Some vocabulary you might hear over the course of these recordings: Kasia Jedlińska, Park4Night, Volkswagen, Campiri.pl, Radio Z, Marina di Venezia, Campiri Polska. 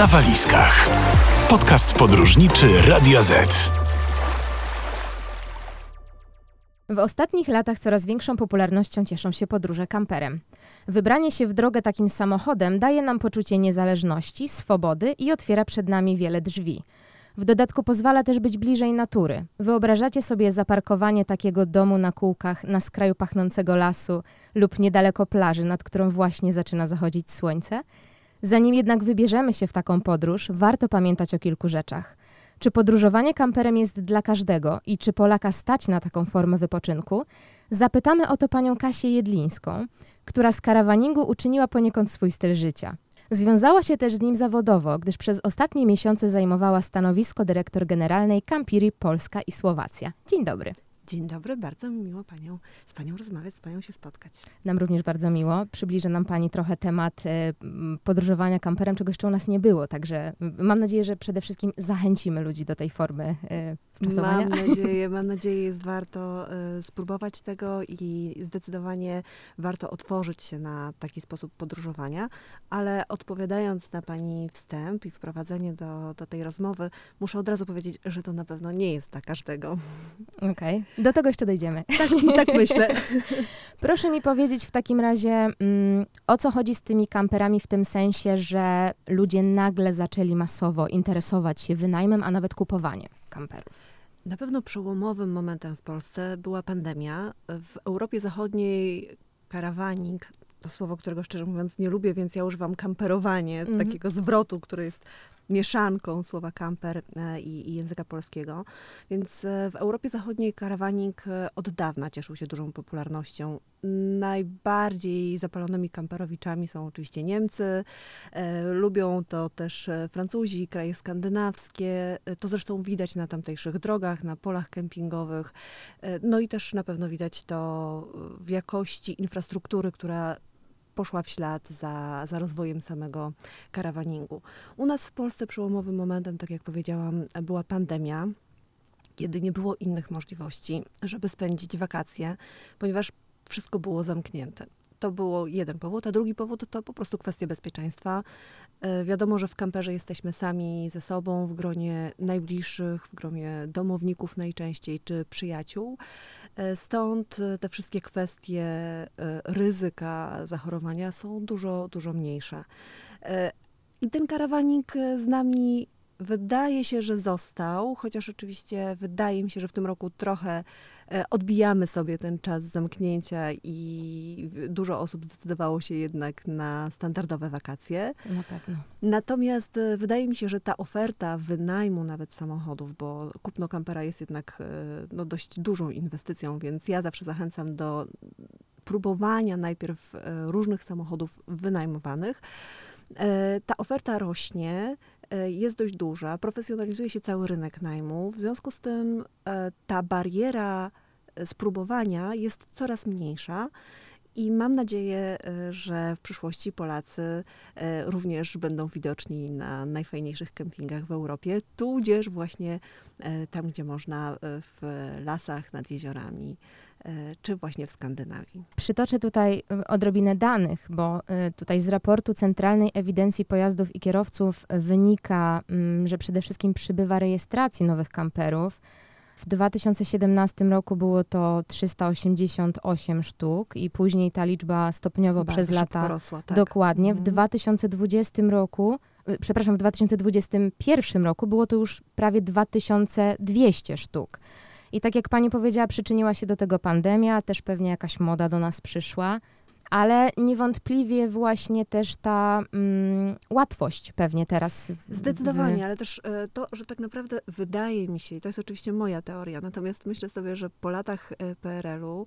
na walizkach. Podcast podróżniczy Radia Z. W ostatnich latach coraz większą popularnością cieszą się podróże kamperem. Wybranie się w drogę takim samochodem daje nam poczucie niezależności, swobody i otwiera przed nami wiele drzwi. W dodatku pozwala też być bliżej natury. Wyobrażacie sobie zaparkowanie takiego domu na kółkach na skraju pachnącego lasu lub niedaleko plaży, nad którą właśnie zaczyna zachodzić słońce? Zanim jednak wybierzemy się w taką podróż, warto pamiętać o kilku rzeczach. Czy podróżowanie kamperem jest dla każdego i czy Polaka stać na taką formę wypoczynku? Zapytamy o to panią Kasię Jedlińską, która z karawaningu uczyniła poniekąd swój styl życia. Związała się też z nim zawodowo, gdyż przez ostatnie miesiące zajmowała stanowisko dyrektor generalnej Campiri Polska i Słowacja. Dzień dobry. Dzień dobry, bardzo mi miło z Panią rozmawiać, z Panią się spotkać. Nam również bardzo miło. Przybliży nam Pani trochę temat podróżowania kamperem, czego jeszcze u nas nie było. Także mam nadzieję, że przede wszystkim zachęcimy ludzi do tej formy wczasowania. Mam nadzieję, jest warto spróbować tego i zdecydowanie warto otworzyć się na taki sposób podróżowania. Ale odpowiadając na Pani wstęp i wprowadzenie do tej rozmowy, muszę od razu powiedzieć, że to na pewno nie jest dla każdego. Okej. Do tego jeszcze dojdziemy. Tak myślę. Proszę mi powiedzieć w takim razie, o co chodzi z tymi kamperami w tym sensie, że ludzie nagle zaczęli masowo interesować się wynajmem, a nawet kupowaniem kamperów. Na pewno przełomowym momentem w Polsce była pandemia. W Europie Zachodniej karawanik, to słowo, którego szczerze mówiąc nie lubię, więc ja używam kamperowanie, takiego zwrotu, który jest mieszanką słowa kamper i języka polskiego. Więc w Europie Zachodniej karawanik od dawna cieszył się dużą popularnością. Najbardziej zapalonymi kamperowiczami są oczywiście Niemcy. Lubią to też Francuzi, kraje skandynawskie. To zresztą widać na tamtejszych drogach, na polach kempingowych. No i też na pewno widać to w jakości infrastruktury, która poszła w ślad za rozwojem samego karawaningu. U nas w Polsce przełomowym momentem, tak jak powiedziałam, była pandemia, kiedy nie było innych możliwości, żeby spędzić wakacje, ponieważ wszystko było zamknięte. To było jeden powód, a drugi powód to po prostu kwestia bezpieczeństwa. Wiadomo, że w kamperze jesteśmy sami ze sobą, w gronie najbliższych, w gronie domowników najczęściej, czy przyjaciół. Stąd te wszystkie kwestie ryzyka zachorowania są dużo, dużo mniejsze. I ten karawanik z nami wydaje się, że został, chociaż oczywiście wydaje mi się, że w tym roku trochę odbijamy sobie ten czas zamknięcia i dużo osób zdecydowało się jednak na standardowe wakacje. Na pewno. Natomiast wydaje mi się, że ta oferta wynajmu nawet samochodów, bo kupno kampera jest jednak dość dużą inwestycją, więc ja zawsze zachęcam do próbowania najpierw różnych samochodów wynajmowanych. Ta oferta rośnie, jest dość duża, profesjonalizuje się cały rynek najmu, w związku z tym ta bariera spróbowania jest coraz mniejsza i mam nadzieję, że w przyszłości Polacy również będą widoczni na najfajniejszych kempingach w Europie, tudzież właśnie tam, gdzie można, w lasach, nad jeziorami, czy właśnie w Skandynawii. Przytoczę tutaj odrobinę danych, bo tutaj z raportu Centralnej Ewidencji Pojazdów i Kierowców wynika, że przede wszystkim przybywa rejestracji nowych kamperów. W 2017 roku było to 388 sztuk i później ta liczba stopniowo przez lata porosła, tak. Dokładnie. W 2021 roku było to już prawie 2200 sztuk. I tak jak Pani powiedziała, przyczyniła się do tego pandemia, też pewnie jakaś moda do nas przyszła, ale niewątpliwie właśnie też ta łatwość pewnie teraz. Zdecydowanie, ale też to, że tak naprawdę wydaje mi się, i to jest oczywiście moja teoria, natomiast myślę sobie, że po latach PRL-u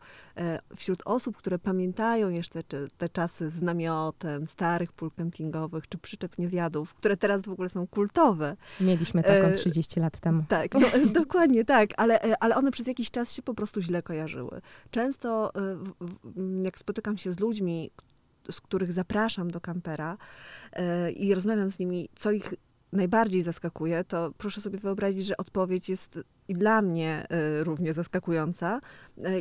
wśród osób, które pamiętają jeszcze te czasy z namiotem, starych pól kempingowych czy przyczep niewiadów, które teraz w ogóle są kultowe. Mieliśmy taką 30 lat temu. Tak, dokładnie tak, ale one przez jakiś czas się po prostu źle kojarzyły. Często jak spotykam się z ludźmi, z których zapraszam do kampera i rozmawiam z nimi, co ich najbardziej zaskakuje, to proszę sobie wyobrazić, że odpowiedź jest i dla mnie równie zaskakująca,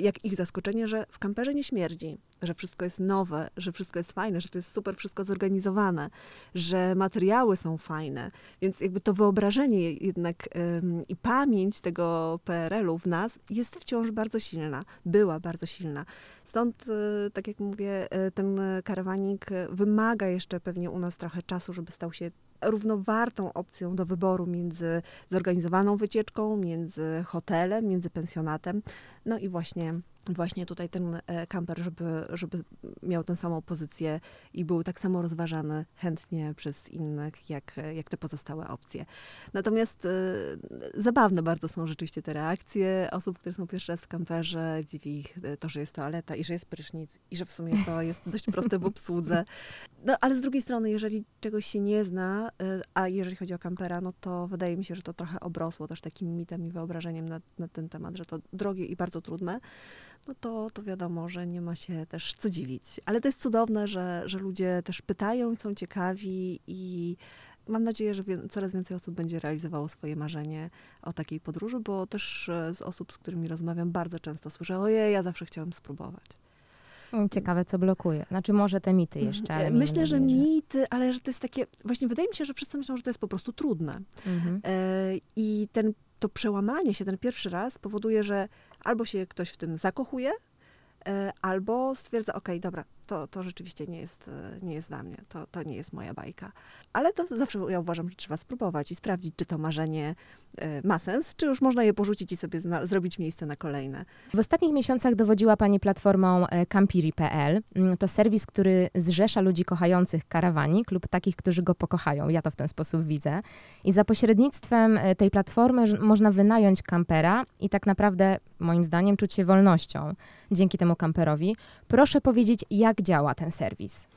jak ich zaskoczenie, że w kamperze nie śmierdzi, że wszystko jest nowe, że wszystko jest fajne, że to jest super wszystko zorganizowane, że materiały są fajne. Więc jakby to wyobrażenie jednak i pamięć tego PRL-u w nas jest wciąż bardzo silna, była bardzo silna. Stąd, tak jak mówię, ten karawanik wymaga jeszcze pewnie u nas trochę czasu, żeby stał się równowartą opcją do wyboru między zorganizowaną wycieczką, między hotelem, między pensjonatem. No i właśnie tutaj ten kamper, żeby miał tę samą pozycję i był tak samo rozważany chętnie przez innych, jak te pozostałe opcje. Natomiast zabawne bardzo są rzeczywiście te reakcje osób, które są pierwszy raz w kamperze. Dziwi ich to, że jest toaleta i że jest prysznic i że w sumie to jest dość proste w obsłudze. No ale z drugiej strony, jeżeli czegoś się nie zna, a jeżeli chodzi o kampera, no to wydaje mi się, że to trochę obrosło też takim mitem i wyobrażeniem na ten temat, że to drogie i bardzo trudne. No to wiadomo, że nie ma się też co dziwić. Ale to jest cudowne, że ludzie też pytają, są ciekawi i mam nadzieję, że coraz więcej osób będzie realizowało swoje marzenie o takiej podróży, bo też z osób, z którymi rozmawiam, bardzo często słyszę: ojej, ja zawsze chciałam spróbować. Ciekawe, co blokuje. Znaczy może te mity jeszcze. Ale myślę, że mity, ale że to jest takie... Właśnie wydaje mi się, że wszyscy myślą, że to jest po prostu trudne. Mhm. I to przełamanie się, ten pierwszy raz powoduje, że albo się ktoś w tym zakochuje, albo stwierdza: okej, dobra, to rzeczywiście nie jest dla mnie, to nie jest moja bajka. Ale to zawsze ja uważam, że trzeba spróbować i sprawdzić, czy to marzenie ma sens, czy już można je porzucić i sobie zrobić miejsce na kolejne. W ostatnich miesiącach dowodziła Pani platformą Campiri.pl. To serwis, który zrzesza ludzi kochających karawanik lub takich, którzy go pokochają. Ja to w ten sposób widzę. I za pośrednictwem tej platformy można wynająć kampera i tak naprawdę, moim zdaniem, czuć się wolnością dzięki temu kamperowi. Proszę powiedzieć, jak działa ten serwis?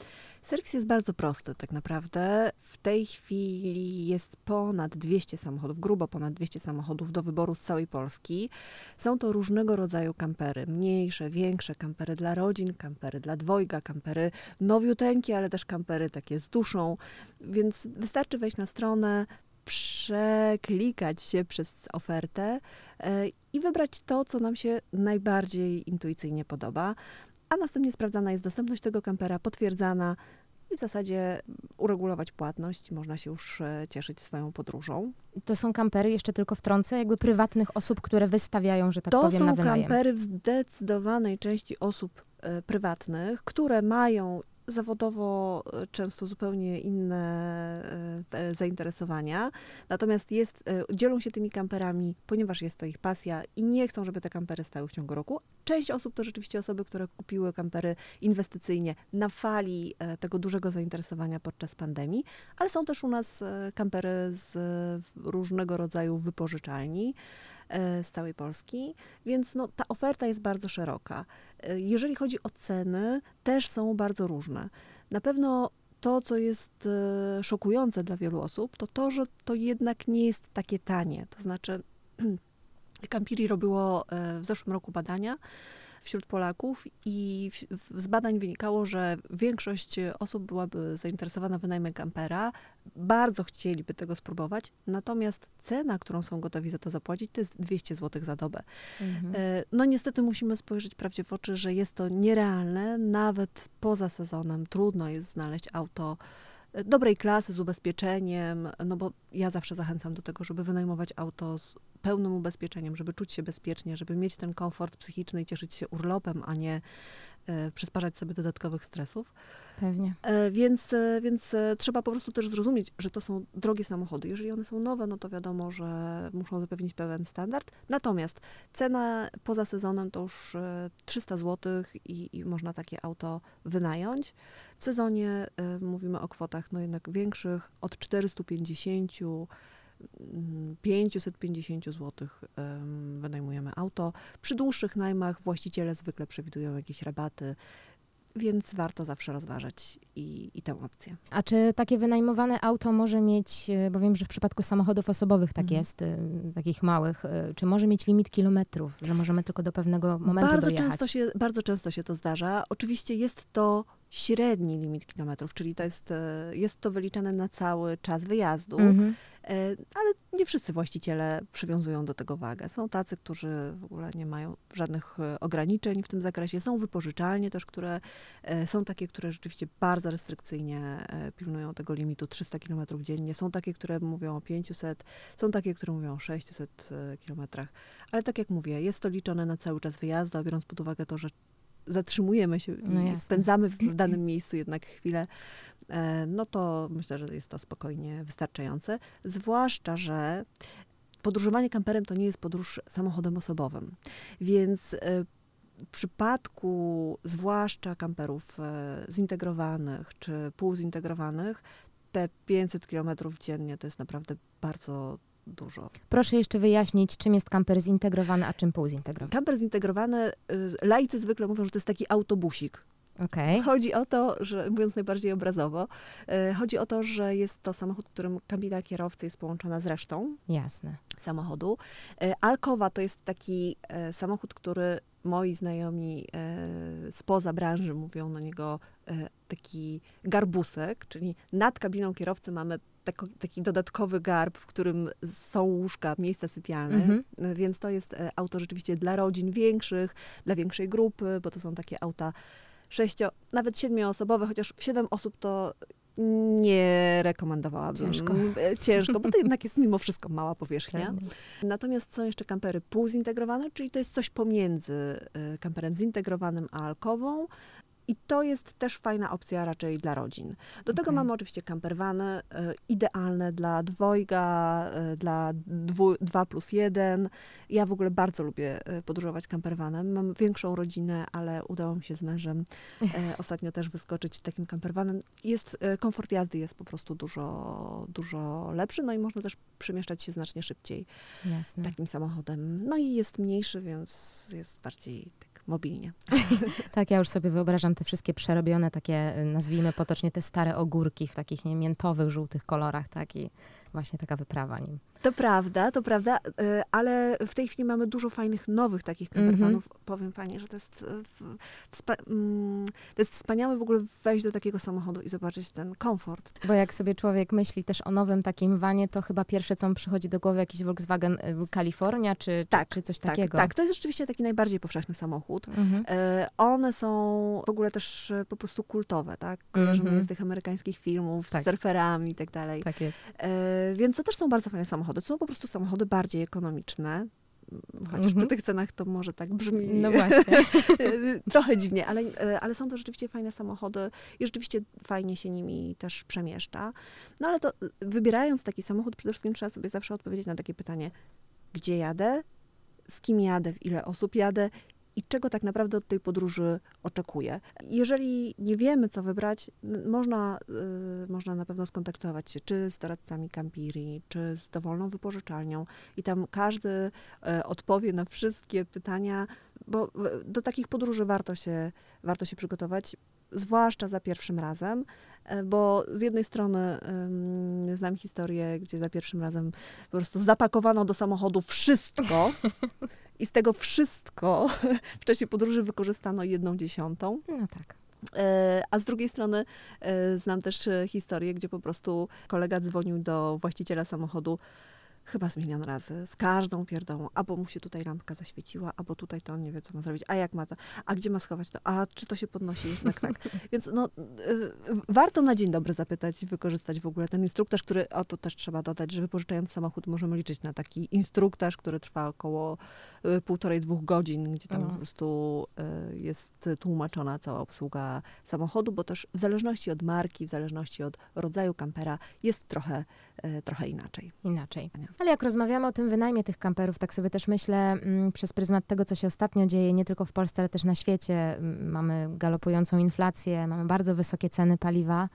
Serwis jest bardzo prosty tak naprawdę. W tej chwili jest ponad 200 samochodów, grubo ponad 200 samochodów do wyboru z całej Polski. Są to różnego rodzaju kampery, mniejsze, większe, kampery dla rodzin, kampery dla dwojga, kampery nowiuteńkie, ale też kampery takie z duszą. Więc wystarczy wejść na stronę, przeklikać się przez ofertę i wybrać to, co nam się najbardziej intuicyjnie podoba. A następnie sprawdzana jest dostępność tego kampera, potwierdzana i w zasadzie uregulować płatność. Można się już cieszyć swoją podróżą. To są kampery, jeszcze tylko wtrącę, jakby prywatnych osób, które wystawiają, że tak powiem, na wynajem. To są kampery w zdecydowanej części osób prywatnych, które mają zawodowo często zupełnie inne zainteresowania. Natomiast dzielą się tymi kamperami, ponieważ jest to ich pasja i nie chcą, żeby te kampery stały w ciągu roku. Część osób to rzeczywiście osoby, które kupiły kampery inwestycyjnie na fali tego dużego zainteresowania podczas pandemii, ale są też u nas kampery z różnego rodzaju wypożyczalni z całej Polski, więc no, ta oferta jest bardzo szeroka. Jeżeli chodzi o ceny, też są bardzo różne. Na pewno to, co jest szokujące dla wielu osób, to, że to jednak nie jest takie tanie. To znaczy Campiri robiło w zeszłym roku badania wśród Polaków i z badań wynikało, że większość osób byłaby zainteresowana wynajmem kampera, bardzo chcieliby tego spróbować, natomiast cena, którą są gotowi za to zapłacić, to jest 200 zł za dobę. Mhm. No niestety musimy spojrzeć prawdzie w oczy, że jest to nierealne, nawet poza sezonem trudno jest znaleźć auto dobrej klasy z ubezpieczeniem, no bo ja zawsze zachęcam do tego, żeby wynajmować auto z pełnym ubezpieczeniem, żeby czuć się bezpiecznie, żeby mieć ten komfort psychiczny i cieszyć się urlopem, a nie przysparzać sobie dodatkowych stresów. Pewnie. Więc trzeba po prostu też zrozumieć, że to są drogie samochody. Jeżeli one są nowe, no to wiadomo, że muszą zapewnić pewien standard. Natomiast cena poza sezonem to już 300 zł i można takie auto wynająć. W sezonie mówimy o kwotach no jednak większych, od 450 zł 550 zł wynajmujemy auto. Przy dłuższych najmach właściciele zwykle przewidują jakieś rabaty, więc warto zawsze rozważać i tę opcję. A czy takie wynajmowane auto może mieć, bo wiem, że w przypadku samochodów osobowych tak jest, takich małych, czy może mieć limit kilometrów, że możemy tylko do pewnego momentu dojechać? Bardzo często się to zdarza. Oczywiście jest to średni limit kilometrów, czyli to jest to wyliczane na cały czas wyjazdu, ale nie wszyscy właściciele przywiązują do tego wagę. Są tacy, którzy w ogóle nie mają żadnych ograniczeń w tym zakresie. Są wypożyczalnie też, które są takie, które rzeczywiście bardzo restrykcyjnie pilnują tego limitu 300 km dziennie. Są takie, które mówią o 500, są takie, które mówią o 600 km. Ale tak jak mówię, jest to liczone na cały czas wyjazdu, a biorąc pod uwagę to, że zatrzymujemy się i spędzamy w danym miejscu jednak chwilę, no to myślę, że jest to spokojnie wystarczające. Zwłaszcza, że podróżowanie kamperem to nie jest podróż samochodem osobowym. Więc w przypadku zwłaszcza kamperów zintegrowanych czy półzintegrowanych, te 500 km dziennie to jest naprawdę bardzo dużo. Proszę jeszcze wyjaśnić, czym jest kamper zintegrowany, a czym półzintegrowany. Kamper zintegrowany, laicy zwykle mówią, że to jest taki autobusik. Okay. Chodzi o to, że, mówiąc najbardziej obrazowo, chodzi o to, że jest to samochód, w którym kabina kierowcy jest połączona z resztą samochodu. Alkowa to jest taki samochód, który moi znajomi spoza branży mówią na niego taki garbusek, czyli nad kabiną kierowcy mamy taki dodatkowy garb, w którym są łóżka, miejsca sypialne, więc to jest auto rzeczywiście dla rodzin większych, dla większej grupy, bo to są takie auta 6-, nawet 7-osobowe, chociaż 7 osób to nie rekomendowałabym. Ciężko, bo to jednak jest mimo wszystko mała powierzchnia. Natomiast są jeszcze kampery półzintegrowane, czyli to jest coś pomiędzy kamperem zintegrowanym a alkową. I to jest też fajna opcja raczej dla rodzin. Do tego mamy oczywiście camperwany, idealne dla dwojga, dla 2+1. Ja w ogóle bardzo lubię podróżować camperwanem. Mam większą rodzinę, ale udało mi się z mężem ostatnio też wyskoczyć takim camperwanem. Komfort jazdy jest po prostu dużo, dużo lepszy, no i można też przemieszczać się znacznie szybciej takim samochodem. No i jest mniejszy, więc jest bardziej mobilnie. Tak, ja już sobie wyobrażam te wszystkie przerobione takie, nazwijmy potocznie, te stare ogórki w takich miętowych, żółtych kolorach, tak? I właśnie taka wyprawa nim. To prawda, ale w tej chwili mamy dużo fajnych, nowych takich campervanów. Powiem pani, że to jest wspaniałe w ogóle wejść do takiego samochodu i zobaczyć ten komfort. Bo jak sobie człowiek myśli też o nowym takim vanie, to chyba pierwsze, co mu przychodzi do głowy, jakiś Volkswagen Kalifornia, czy coś takiego. Tak, to jest rzeczywiście taki najbardziej powszechny samochód. One są w ogóle też po prostu kultowe, tak? Kojarzymy je z tych amerykańskich filmów, z surferami i tak dalej. Tak jest. Więc to też są bardzo fajne samochody. To są po prostu samochody bardziej ekonomiczne, chociaż przy tych cenach to może tak brzmi trochę dziwnie, ale są to rzeczywiście fajne samochody i rzeczywiście fajnie się nimi też przemieszcza. No ale to wybierając taki samochód, przede wszystkim trzeba sobie zawsze odpowiedzieć na takie pytanie, gdzie jadę, z kim jadę, w ile osób jadę i czego tak naprawdę od tej podróży oczekuję. Jeżeli nie wiemy, co wybrać, można na pewno skontaktować się czy z doradcami Campiri, czy z dowolną wypożyczalnią i tam każdy odpowie na wszystkie pytania, bo do takich podróży warto się przygotować, zwłaszcza za pierwszym razem, bo z jednej strony znam historię, gdzie za pierwszym razem po prostu zapakowano do samochodu wszystko i z tego wszystko w czasie podróży wykorzystano 1/10. No tak. A z drugiej strony znam też historię, gdzie po prostu kolega dzwonił do właściciela samochodu chyba z 1 000 000 razy, z każdą pierdołą, albo mu się tutaj lampka zaświeciła, albo tutaj to on nie wie, co ma zrobić, a jak ma to, a gdzie ma schować to, a czy to się podnosi jednak tak. Więc warto na dzień dobry zapytać i wykorzystać w ogóle ten instruktaż, który, o to też trzeba dodać, że wypożyczając samochód możemy liczyć na taki instruktaż, który trwa około 1,5–2 godzin, gdzie tam po prostu jest tłumaczona cała obsługa samochodu, bo też w zależności od marki, w zależności od rodzaju kampera jest trochę inaczej. Ale jak rozmawiamy o tym wynajmie tych kamperów, tak sobie też myślę przez pryzmat tego, co się ostatnio dzieje, nie tylko w Polsce, ale też na świecie. Mamy galopującą inflację, mamy bardzo wysokie ceny paliwa.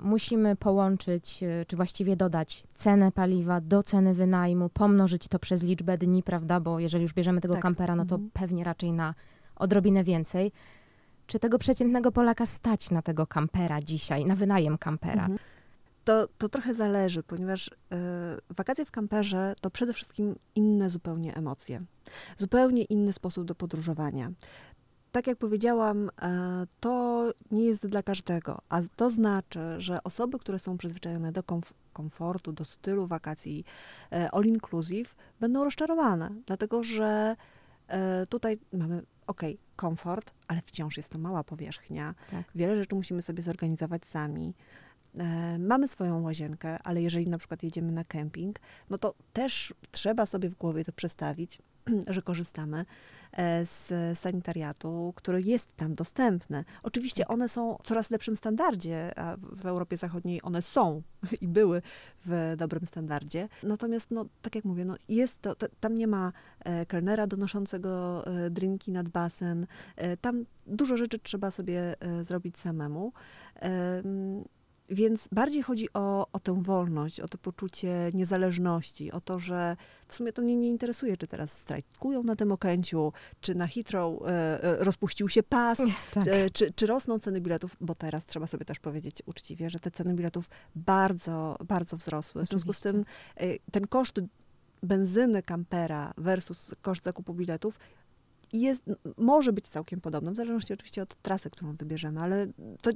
Musimy połączyć, czy właściwie dodać cenę paliwa do ceny wynajmu, pomnożyć to przez liczbę dni, prawda? Bo jeżeli już bierzemy tego kampera, no to pewnie raczej na odrobinę więcej. Czy tego przeciętnego Polaka stać na tego kampera dzisiaj, na wynajem kampera? To trochę zależy, ponieważ wakacje w kamperze to przede wszystkim inne zupełnie emocje. Zupełnie inny sposób do podróżowania. Tak jak powiedziałam, to nie jest dla każdego, a to znaczy, że osoby, które są przyzwyczajone do komfortu, do stylu wakacji all inclusive, będą rozczarowane, dlatego że tutaj mamy komfort, ale wciąż jest to mała powierzchnia. Tak. Wiele rzeczy musimy sobie zorganizować sami. Mamy swoją łazienkę, ale jeżeli na przykład jedziemy na kemping, no to też trzeba sobie w głowie to przestawić, że korzystamy z sanitariatu, który jest tam dostępny. Oczywiście one są w coraz lepszym standardzie, a w Europie Zachodniej one są i były w dobrym standardzie. Natomiast, tak jak mówię, jest to, tam nie ma kelnera donoszącego drinki nad basen. Tam dużo rzeczy trzeba sobie zrobić samemu. Więc bardziej chodzi o tę wolność, o to poczucie niezależności, o to, że w sumie to mnie nie interesuje, czy teraz strajkują na tym Okęciu, czy na Heathrow rozpuścił się pas, tak. Czy rosną ceny biletów, bo teraz trzeba sobie też powiedzieć uczciwie, że te ceny biletów bardzo, bardzo wzrosły. Oczywiście. W związku z tym ten koszt benzyny kampera versus koszt zakupu biletów może być całkiem podobną, w zależności oczywiście od trasy, którą wybierzemy, ale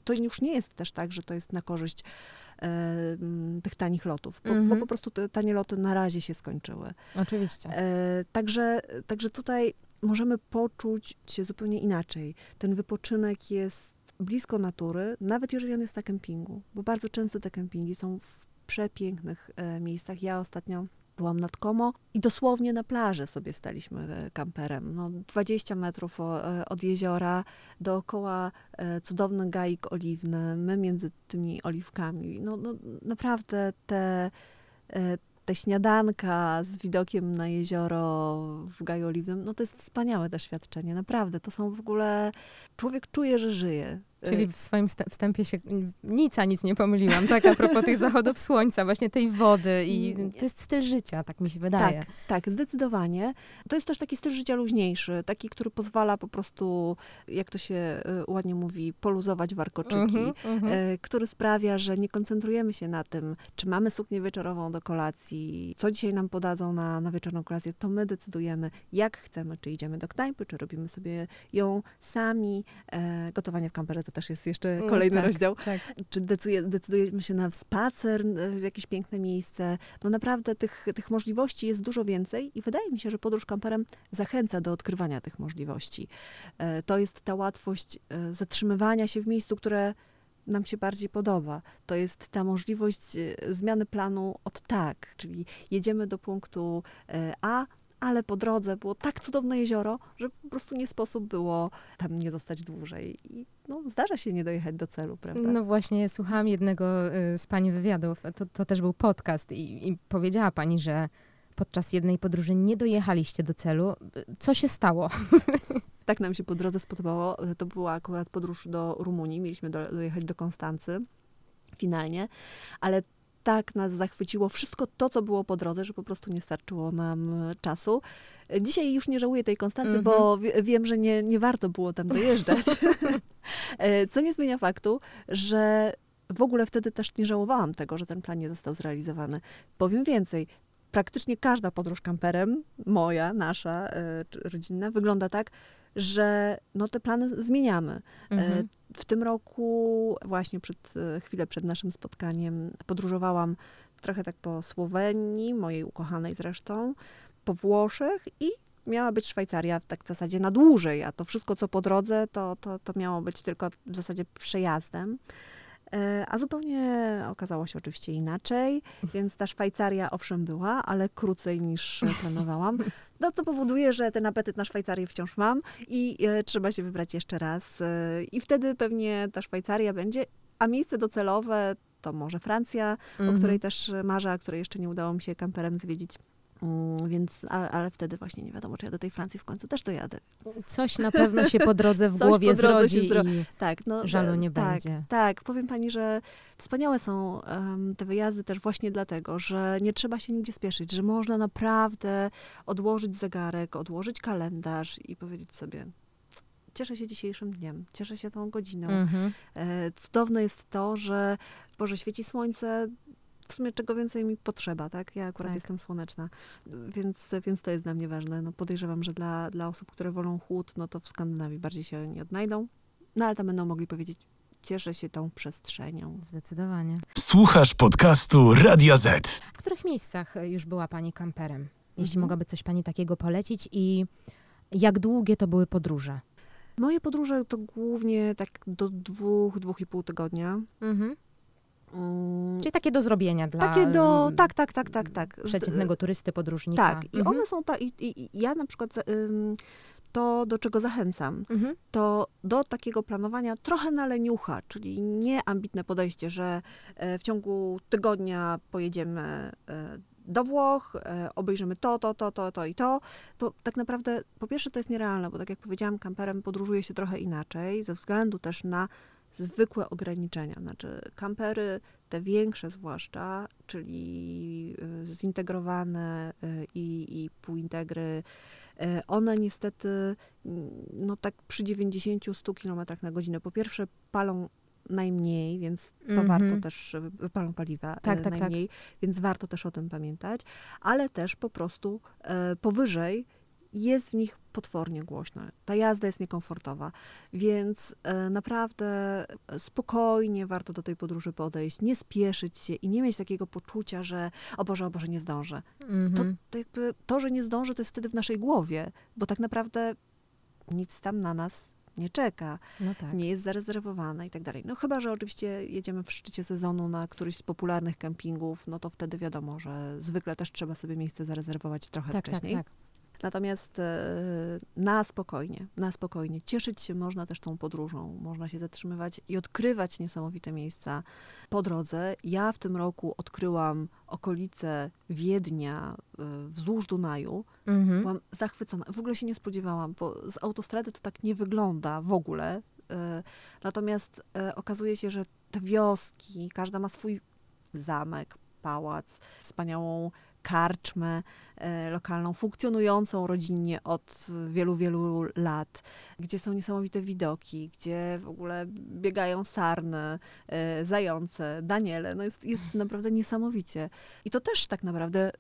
to już nie jest też tak, że to jest na korzyść tych tanich lotów, bo po prostu te tanie loty na razie się skończyły. Oczywiście. Także tutaj możemy poczuć się zupełnie inaczej. Ten wypoczynek jest blisko natury, nawet jeżeli on jest na kempingu, bo bardzo często te kempingi są w przepięknych miejscach. Ja ostatnio byłam nad Como i dosłownie na plaży sobie staliśmy kamperem. 20 metrów od jeziora, dookoła cudowny gaik oliwny, my między tymi oliwkami. Naprawdę te śniadanka z widokiem na jezioro w gaju oliwnym, to jest wspaniałe doświadczenie, naprawdę. To są w ogóle... Człowiek czuje, że żyje. Czyli w swoim wstępie się nic nie pomyliłam, tak, a propos tych zachodów słońca, właśnie tej wody i to jest styl życia, tak mi się wydaje. Tak, zdecydowanie. To jest też taki styl życia luźniejszy, taki, który pozwala po prostu, jak to się ładnie mówi, poluzować warkoczyki, który sprawia, że nie koncentrujemy się na tym, czy mamy suknię wieczorową do kolacji, co dzisiaj nam podadzą na wieczorną kolację, to my decydujemy, jak chcemy, czy idziemy do knajpy, czy robimy sobie ją sami. Gotowanie w kamperze to też jest jeszcze kolejny rozdział. Tak. Czy decydujemy się na spacer w jakieś piękne miejsce. Naprawdę tych możliwości jest dużo więcej i wydaje mi się, że podróż kamperem zachęca do odkrywania tych możliwości. To jest ta łatwość zatrzymywania się w miejscu, które nam się bardziej podoba. To jest ta możliwość zmiany planu od tak, czyli jedziemy do punktu A, ale po drodze było tak cudowne jezioro, że po prostu nie sposób było tam nie zostać dłużej. I zdarza się nie dojechać do celu, prawda? Właśnie, słuchałam jednego z pani wywiadów, to też był podcast i powiedziała pani, że podczas jednej podróży nie dojechaliście do celu. Co się stało? Tak nam się po drodze spodobało. To była akurat podróż do Rumunii. Mieliśmy dojechać do Konstancy finalnie, ale tak nas zachwyciło wszystko to, co było po drodze, że po prostu nie starczyło nam czasu. Dzisiaj już nie żałuję tej Konstancji, bo wiem, że nie warto było tam dojeżdżać. Co nie zmienia faktu, że w ogóle wtedy też nie żałowałam tego, że ten plan nie został zrealizowany. Powiem więcej, praktycznie każda podróż kamperem, moja, nasza, rodzinna, wygląda tak, że te plany zmieniamy. W tym roku, właśnie chwilę przed naszym spotkaniem, podróżowałam trochę tak po Słowenii, mojej ukochanej zresztą, po Włoszech i miała być Szwajcaria tak w zasadzie na dłużej, a to wszystko, co po drodze, to miało być tylko w zasadzie przejazdem. A zupełnie okazało się oczywiście inaczej, więc ta Szwajcaria owszem była, ale krócej niż planowałam. Co powoduje, że ten apetyt na Szwajcarię wciąż mam i trzeba się wybrać jeszcze raz. I wtedy pewnie ta Szwajcaria będzie, a miejsce docelowe to może Francja, o której też marzę, a której jeszcze nie udało mi się kamperem zwiedzić. Ale wtedy właśnie nie wiadomo, czy ja do tej Francji w końcu też dojadę. Coś na pewno się po drodze w głowie zrodzi i żalu nie będzie. Tak, powiem pani, że wspaniałe są te wyjazdy też właśnie dlatego, że nie trzeba się nigdzie spieszyć, że można naprawdę odłożyć zegarek, odłożyć kalendarz i powiedzieć sobie, cieszę się dzisiejszym dniem, cieszę się tą godziną. Cudowne jest to, że świeci słońce, w sumie czego więcej mi potrzeba, tak? Ja akurat jestem słoneczna, więc to jest dla mnie ważne. No podejrzewam, że dla osób, które wolą chłód, no to w Skandynawii bardziej się nie odnajdą, no ale tam będą mogli powiedzieć, cieszę się tą przestrzenią. Zdecydowanie. Słuchasz podcastu Radia Z. W których miejscach już była pani kamperem? Jeśli mogłaby coś pani takiego polecić i jak długie to były podróże? Moje podróże to głównie tak do 2,5 tygodnia. Mhm. Czyli takie do zrobienia dla przeciętnego turysty, podróżnika. Tak, i one są ja na przykład to, do czego zachęcam, to do takiego planowania trochę na leniucha, czyli nie ambitne podejście, że w ciągu tygodnia pojedziemy do Włoch, obejrzymy to i to, bo tak naprawdę po pierwsze to jest nierealne, bo tak jak powiedziałam, kamperem podróżuje się trochę inaczej, ze względu też na zwykłe ograniczenia. Znaczy kampery, te większe zwłaszcza, czyli zintegrowane i półintegry, one niestety no tak przy 90-100 km na godzinę po pierwsze palą najmniej, więc to warto też, palą paliwa najmniej, więc warto też o tym pamiętać, ale też po prostu powyżej jest w nich potwornie głośno. Ta jazda jest niekomfortowa, więc naprawdę spokojnie warto do tej podróży podejść, nie spieszyć się i nie mieć takiego poczucia, że o Boże, nie zdążę. To, że nie zdążę, to jest wtedy w naszej głowie, bo tak naprawdę nic tam na nas nie czeka, nie jest zarezerwowana i tak dalej. No chyba, że oczywiście jedziemy w szczycie sezonu na któryś z popularnych kempingów, no to wtedy wiadomo, że zwykle też trzeba sobie miejsce zarezerwować trochę wcześniej. Natomiast na spokojnie. Cieszyć się można też tą podróżą. Można się zatrzymywać i odkrywać niesamowite miejsca po drodze. Ja w tym roku odkryłam okolice Wiednia wzdłuż Dunaju. Byłam zachwycona. W ogóle się nie spodziewałam, bo z autostrady to tak nie wygląda w ogóle. Natomiast okazuje się, że te wioski, każda ma swój zamek, pałac, wspaniałą karczmę lokalną, funkcjonującą rodzinnie od wielu, wielu lat, gdzie są niesamowite widoki, gdzie w ogóle biegają sarny, zające, daniele. No jest naprawdę niesamowicie. I to też tak naprawdę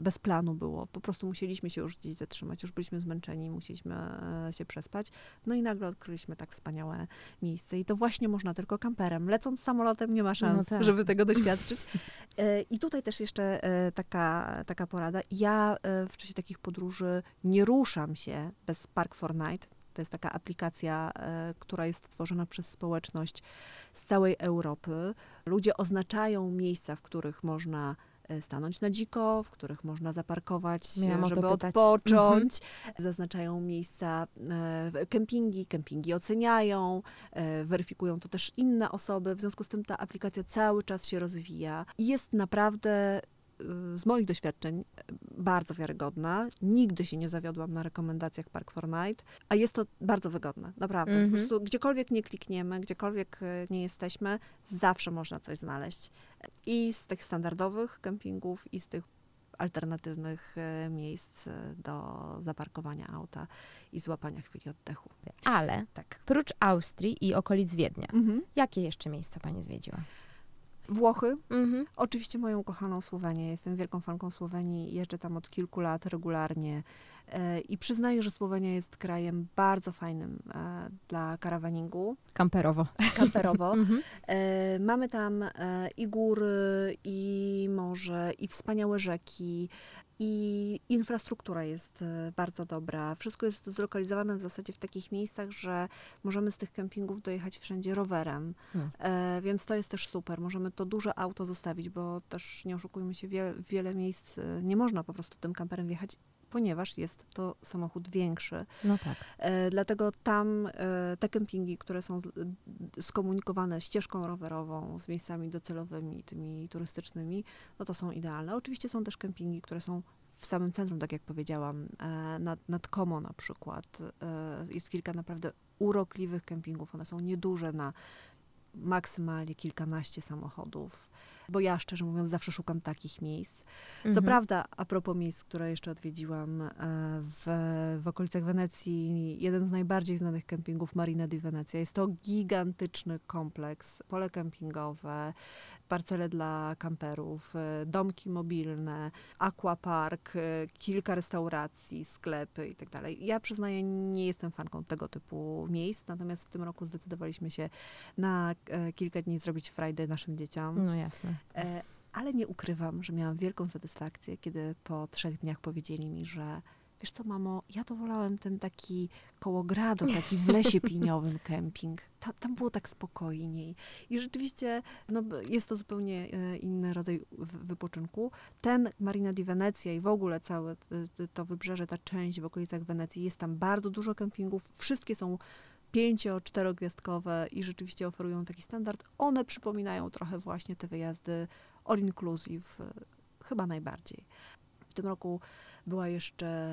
bez planu było. Po prostu musieliśmy się już gdzieś zatrzymać, już byliśmy zmęczeni, musieliśmy się przespać. No i nagle odkryliśmy tak wspaniałe miejsce. I to właśnie można tylko kamperem. Lecąc samolotem nie ma szans, żeby tego doświadczyć. I tutaj też jeszcze taka porada. Ja w czasie takich podróży nie ruszam się bez Park4Night. To jest taka aplikacja, która jest tworzona przez społeczność z całej Europy. Ludzie oznaczają miejsca, w których można stanąć na dziko, w których można zaparkować, żeby odpocząć. Zaznaczają miejsca, kempingi oceniają, weryfikują to też inne osoby. W związku z tym ta aplikacja cały czas się rozwija i jest naprawdę z moich doświadczeń bardzo wiarygodna. Nigdy się nie zawiodłam na rekomendacjach Park4Night, a jest to bardzo wygodne, naprawdę. Po prostu gdziekolwiek nie klikniemy, gdziekolwiek nie jesteśmy, zawsze można coś znaleźć. I z tych standardowych kempingów, i z tych alternatywnych miejsc do zaparkowania auta i złapania chwili oddechu. Ale prócz Austrii i okolic Wiednia, jakie jeszcze miejsca pani zwiedziła? Włochy. Oczywiście moją kochaną Słowenię. Jestem wielką fanką Słowenii. Jeżdżę tam od kilku lat regularnie. I przyznaję, że Słowenia jest krajem bardzo fajnym dla karawaningu. Kamperowo. Mamy tam i góry, i morze, i wspaniałe rzeki. I infrastruktura jest bardzo dobra. Wszystko jest zlokalizowane w zasadzie w takich miejscach, że możemy z tych kempingów dojechać wszędzie rowerem. Więc to jest też super. Możemy to duże auto zostawić, bo też nie oszukujmy się, wiele miejsc nie można po prostu tym kamperem wjechać, ponieważ jest to samochód większy. Dlatego tam te kempingi, które są skomunikowane ścieżką rowerową z miejscami docelowymi, tymi turystycznymi, no to są idealne. Oczywiście są też kempingi, które są w samym centrum, tak jak powiedziałam, nad Como na przykład. Jest kilka naprawdę urokliwych kempingów. One są nieduże, na maksymalnie kilkanaście samochodów. bo ja szczerze mówiąc zawsze szukam takich miejsc. Mhm. Co prawda, a propos miejsc, które jeszcze odwiedziłam w okolicach Wenecji, jeden z najbardziej znanych kempingów, Marina di Venezia. Jest to gigantyczny kompleks, pole kempingowe, parcele dla kamperów, domki mobilne, aquapark, kilka restauracji, sklepy itd. Ja przyznaję, nie jestem fanką tego typu miejsc, natomiast w tym roku zdecydowaliśmy się na kilka dni zrobić Friday naszym dzieciom. No jasne. Ale nie ukrywam, że miałam wielką satysfakcję, kiedy po 3 dniach powiedzieli mi, że wiesz co, mamo, ja to wolałem ten taki koło Grado, taki w lesie piniowym kemping. Tam było tak spokojniej. I rzeczywiście no, jest to zupełnie inny rodzaj wypoczynku. Ten Marina di Venezia i w ogóle całe to wybrzeże, ta część w okolicach Wenecji, jest tam bardzo dużo kempingów. Wszystkie są 5-4-gwiazdkowe i rzeczywiście oferują taki standard. One przypominają trochę właśnie te wyjazdy all inclusive, chyba najbardziej. W tym roku była jeszcze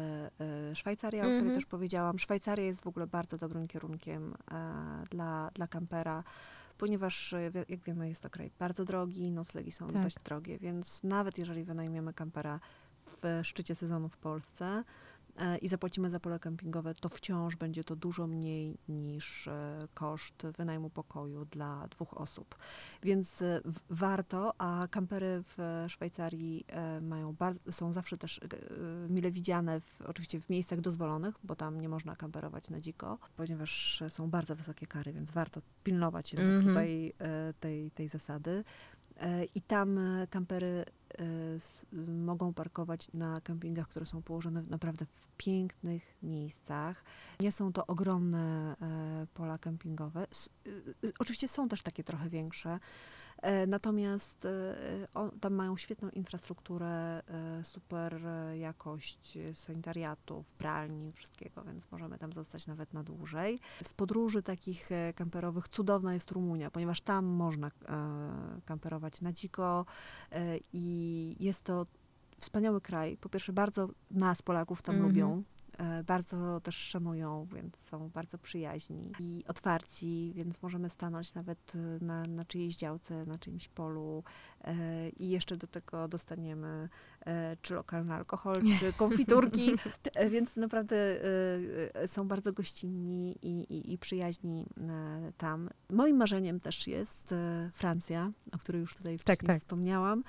Szwajcaria, o której też powiedziałam. Szwajcaria jest w ogóle bardzo dobrym kierunkiem dla kampera, ponieważ, jak wiemy, jest to kraj bardzo drogi, noclegi są dość drogie, więc nawet jeżeli wynajmiemy kampera w szczycie sezonu w Polsce i zapłacimy za pole kempingowe, to wciąż będzie to dużo mniej niż koszt wynajmu pokoju dla 2 osób. Więc warto, a kampery w Szwajcarii są zawsze też mile widziane, oczywiście w miejscach dozwolonych, bo tam nie można kamperować na dziko, ponieważ są bardzo wysokie kary, więc warto pilnować tutaj tej zasady. I tam kampery mogą parkować na kempingach, które są położone naprawdę w pięknych miejscach. Nie są to ogromne pola kempingowe. Oczywiście są też takie trochę większe. Natomiast tam mają świetną infrastrukturę, super jakość sanitariatów, pralni, wszystkiego, więc możemy tam zostać nawet na dłużej. Z podróży takich kamperowych cudowna jest Rumunia, ponieważ tam można kamperować na dziko i jest to wspaniały kraj. Po pierwsze, bardzo nas, Polaków, tam lubią. Bardzo też szanują, więc są bardzo przyjaźni i otwarci, więc możemy stanąć nawet na czyjejś działce, na czyimś polu i jeszcze do tego dostaniemy czy lokalny alkohol, czy konfiturki, więc naprawdę są bardzo gościnni i przyjaźni tam. Moim marzeniem też jest Francja, o której już tutaj wcześniej wspomniałam.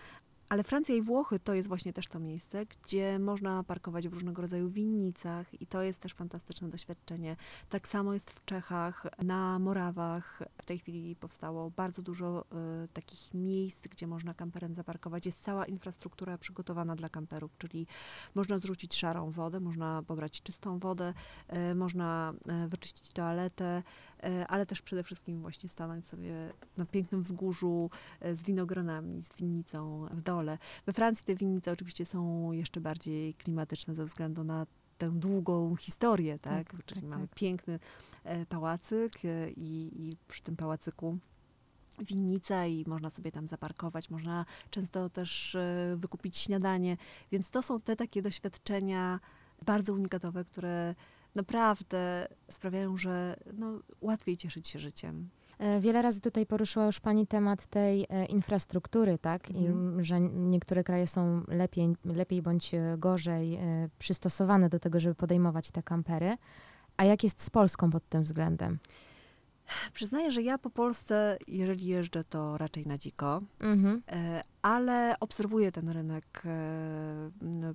Ale Francja i Włochy to jest właśnie też to miejsce, gdzie można parkować w różnego rodzaju winnicach i to jest też fantastyczne doświadczenie. Tak samo jest w Czechach, na Morawach. W tej chwili powstało bardzo dużo takich miejsc, gdzie można kamperem zaparkować. Jest cała infrastruktura przygotowana dla kamperów, czyli można zrzucić szarą wodę, można pobrać czystą wodę, można wyczyścić toaletę, ale też przede wszystkim właśnie stanąć sobie na pięknym wzgórzu z winogronami, z winnicą w dole. We Francji te winnice oczywiście są jeszcze bardziej klimatyczne ze względu na tę długą historię, tak? Czyli mamy piękny pałacyk i przy tym pałacyku winnica i można sobie tam zaparkować, można często też wykupić śniadanie, więc to są te takie doświadczenia bardzo unikatowe, które naprawdę sprawiają, że no, łatwiej cieszyć się życiem. Wiele razy tutaj poruszyła już Pani temat tej infrastruktury, tak? I że niektóre kraje są lepiej bądź gorzej przystosowane do tego, żeby podejmować te kampery. A jak jest z Polską pod tym względem? Przyznaję, że ja po Polsce, jeżeli jeżdżę, to raczej na dziko, ale obserwuję ten rynek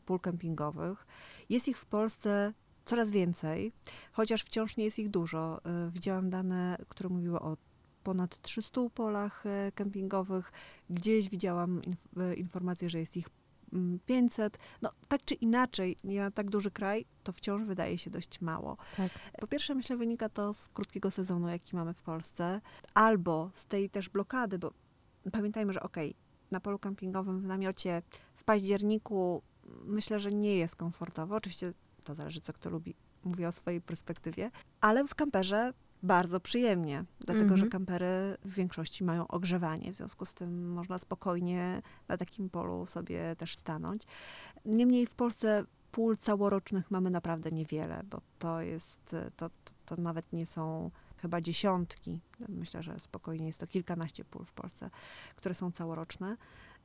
pól kempingowych. Jest ich w Polsce coraz więcej, chociaż wciąż nie jest ich dużo. Widziałam dane, które mówiły o ponad 300 polach kempingowych. Gdzieś widziałam informację, że jest ich 500. No tak czy inaczej, na tak duży kraj to wciąż wydaje się dość mało. Tak. Po pierwsze, myślę, wynika to z krótkiego sezonu, jaki mamy w Polsce, albo z tej też blokady, bo pamiętajmy, że na polu kempingowym w namiocie w październiku myślę, że nie jest komfortowo. Oczywiście to zależy, co kto lubi. Mówię o swojej perspektywie. Ale w kamperze bardzo przyjemnie, dlatego że kampery w większości mają ogrzewanie, w związku z tym można spokojnie na takim polu sobie też stanąć. Niemniej w Polsce pól całorocznych mamy naprawdę niewiele, bo to nawet nie są chyba dziesiątki, myślę, że spokojnie jest to kilkanaście pól w Polsce, które są całoroczne.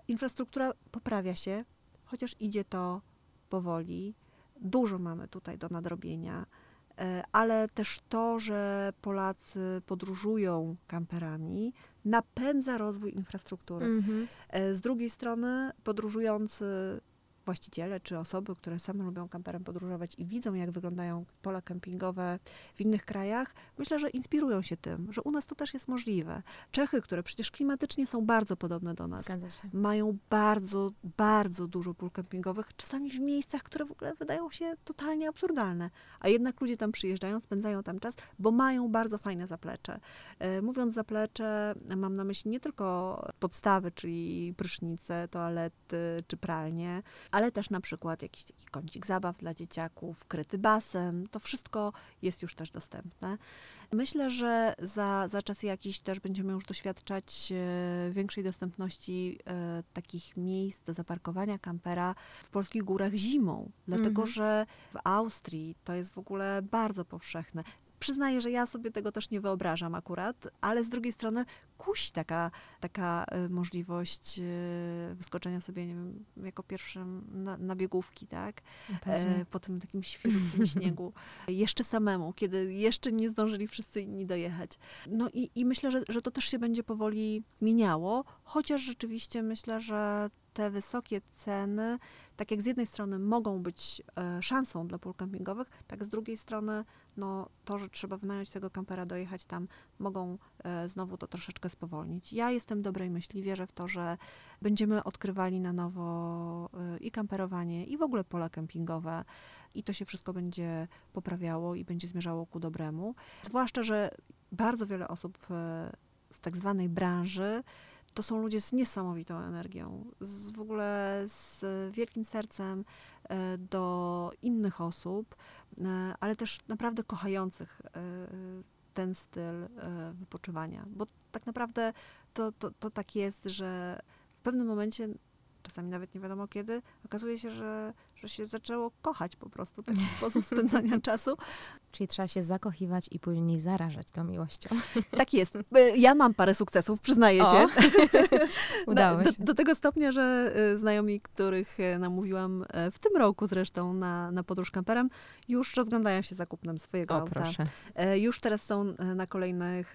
Infrastruktura poprawia się, chociaż idzie to powoli. Dużo mamy tutaj do nadrobienia, ale też to, że Polacy podróżują kamperami, napędza rozwój infrastruktury. Mm-hmm. Z drugiej strony podróżujący właściciele czy osoby, które same lubią kamperem podróżować i widzą, jak wyglądają pola kempingowe w innych krajach, myślę, że inspirują się tym, że u nas to też jest możliwe. Czechy, które przecież klimatycznie są bardzo podobne do nas, mają bardzo, bardzo dużo pól kempingowych, czasami w miejscach, które w ogóle wydają się totalnie absurdalne, a jednak ludzie tam przyjeżdżają, spędzają tam czas, bo mają bardzo fajne zaplecze. Mówiąc zaplecze, mam na myśli nie tylko podstawy, czyli prysznice, toalety czy pralnie, ale też na przykład jakiś taki kącik zabaw dla dzieciaków, kryty basen, to wszystko jest już też dostępne. Myślę, że za czas jakiś też będziemy już doświadczać większej dostępności takich miejsc do zaparkowania kampera w polskich górach zimą, dlatego że w Austrii to jest w ogóle bardzo powszechne. Przyznaję, że ja sobie tego też nie wyobrażam akurat, ale z drugiej strony kusi taka możliwość wyskoczenia sobie, nie wiem, jako pierwszym na biegówki, tak? Po tym takim świeżutkim śniegu. Jeszcze samemu, kiedy jeszcze nie zdążyli wszyscy inni dojechać. No i myślę, że to też się będzie powoli zmieniało, chociaż rzeczywiście myślę, że te wysokie ceny, tak jak z jednej strony mogą być szansą dla pól kempingowych, tak z drugiej strony no, to, że trzeba wynająć tego kampera, dojechać tam, mogą znowu to troszeczkę spowolnić. Ja jestem dobrej myśli, wierzę w to, że będziemy odkrywali na nowo i kamperowanie, i w ogóle pola kempingowe i to się wszystko będzie poprawiało i będzie zmierzało ku dobremu. Zwłaszcza, że bardzo wiele osób z tak zwanej branży to są ludzie z niesamowitą energią, w ogóle z wielkim sercem do innych osób, ale też naprawdę kochających ten styl wypoczywania. Bo tak naprawdę to tak jest, że w pewnym momencie, czasami nawet nie wiadomo kiedy, okazuje się, że się zaczęło kochać po prostu taki sposób spędzania czasu. Czyli trzeba się zakochiwać i później zarażać tą miłością. Tak jest. Ja mam parę sukcesów, przyznaję się. Udało się. Do tego stopnia, że znajomi, których namówiłam w tym roku zresztą na podróż kamperem, już rozglądają się za kupnem swojego auta. Proszę. Już teraz są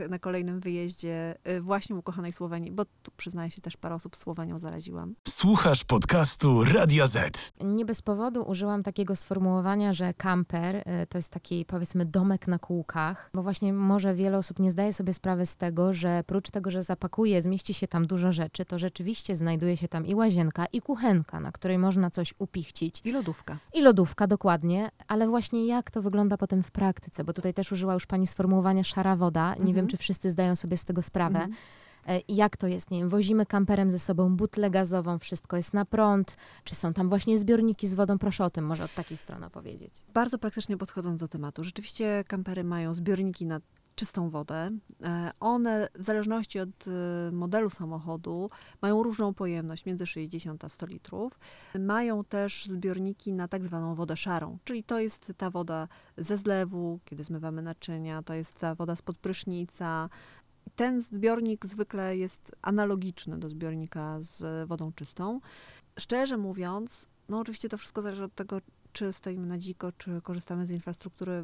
na kolejnym wyjeździe właśnie ukochanej Słowenii, bo tu przyznaję się też parę osób Słowenią zaraziłam. Słuchasz podcastu Radio Z. Nie bez powodu użyłam takiego sformułowania, że kamper to jest taki, powiedzmy, domek na kółkach, bo właśnie może wiele osób nie zdaje sobie sprawy z tego, że prócz tego, że zapakuje, zmieści się tam dużo rzeczy, to rzeczywiście znajduje się tam i łazienka, i kuchenka, na której można coś upichcić. I lodówka. I lodówka, dokładnie. Ale właśnie jak to wygląda potem w praktyce, bo tutaj też użyła już pani sformułowania szara woda. Nie wiem, czy wszyscy zdają sobie z tego sprawę. Jak to jest, nie wiem, wozimy kamperem ze sobą butlę gazową, wszystko jest na prąd, czy są tam właśnie zbiorniki z wodą, proszę o tym może od takiej strony opowiedzieć. Bardzo praktycznie podchodząc do tematu, rzeczywiście kampery mają zbiorniki na czystą wodę. One w zależności od modelu samochodu mają różną pojemność, między 60 a 100 litrów. Mają też zbiorniki na tak zwaną wodę szarą, czyli to jest ta woda ze zlewu, kiedy zmywamy naczynia, to jest ta woda spod prysznica. Ten zbiornik zwykle jest analogiczny do zbiornika z wodą czystą. Szczerze mówiąc, no oczywiście to wszystko zależy od tego, czy stoimy na dziko, czy korzystamy z infrastruktury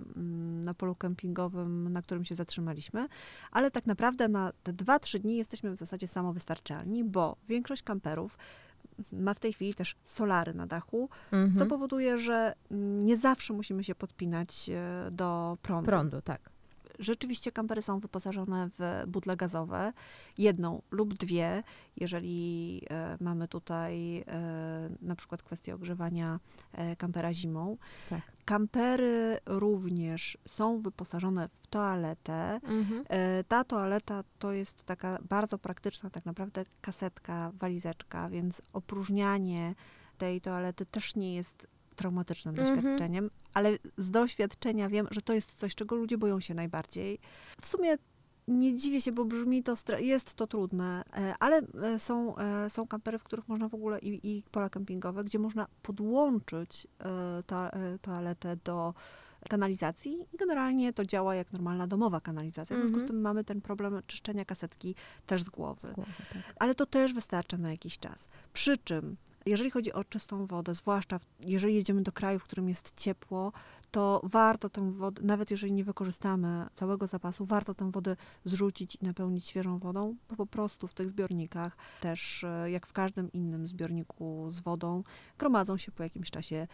na polu kempingowym, na którym się zatrzymaliśmy, ale tak naprawdę na te 2-3 dni jesteśmy w zasadzie samowystarczalni, bo większość kamperów ma w tej chwili też solary na dachu, co powoduje, że nie zawsze musimy się podpinać do prądu. Tak. Rzeczywiście kampery są wyposażone w butle gazowe, jedną lub dwie, jeżeli mamy tutaj na przykład kwestię ogrzewania kampera zimą. Tak. Kampery również są wyposażone w toaletę. Ta toaleta to jest taka bardzo praktyczna tak naprawdę kasetka, walizeczka, więc opróżnianie tej toalety też nie jest traumatycznym doświadczeniem, ale z doświadczenia wiem, że to jest coś, czego ludzie boją się najbardziej. W sumie nie dziwię się, bo brzmi to, jest to trudne, ale są kampery, w których można w ogóle i pola kempingowe, gdzie można podłączyć toaletę do kanalizacji i generalnie to działa jak normalna domowa kanalizacja. W związku z tym mamy ten problem czyszczenia kasetki też z głowy. Tak. Ale to też wystarcza na jakiś czas. Przy czym, jeżeli chodzi o czystą wodę, zwłaszcza jeżeli jedziemy do kraju, w którym jest ciepło, to warto tę wodę, nawet jeżeli nie wykorzystamy całego zapasu, warto tę wodę zrzucić i napełnić świeżą wodą, bo po prostu w tych zbiornikach też, jak w każdym innym zbiorniku z wodą, gromadzą się po jakimś czasie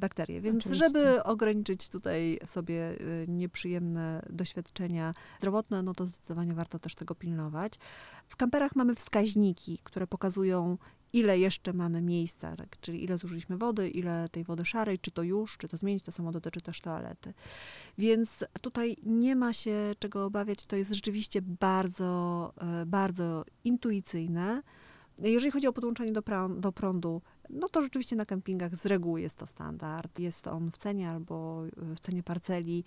bakterie. Więc oczywiście, żeby ograniczyć tutaj sobie nieprzyjemne doświadczenia zdrowotne, no to zdecydowanie warto też tego pilnować. W kamperach mamy wskaźniki, które pokazują, ile jeszcze mamy miejsca, tak? Czyli ile zużyliśmy wody, ile tej wody szarej, czy to już, czy to zmienić, to samo dotyczy też toalety. Więc tutaj nie ma się czego obawiać, to jest rzeczywiście bardzo, bardzo intuicyjne. Jeżeli chodzi o podłączenie do prądu, no to rzeczywiście na kempingach z reguły jest to standard. Jest on w cenie albo w cenie parceli,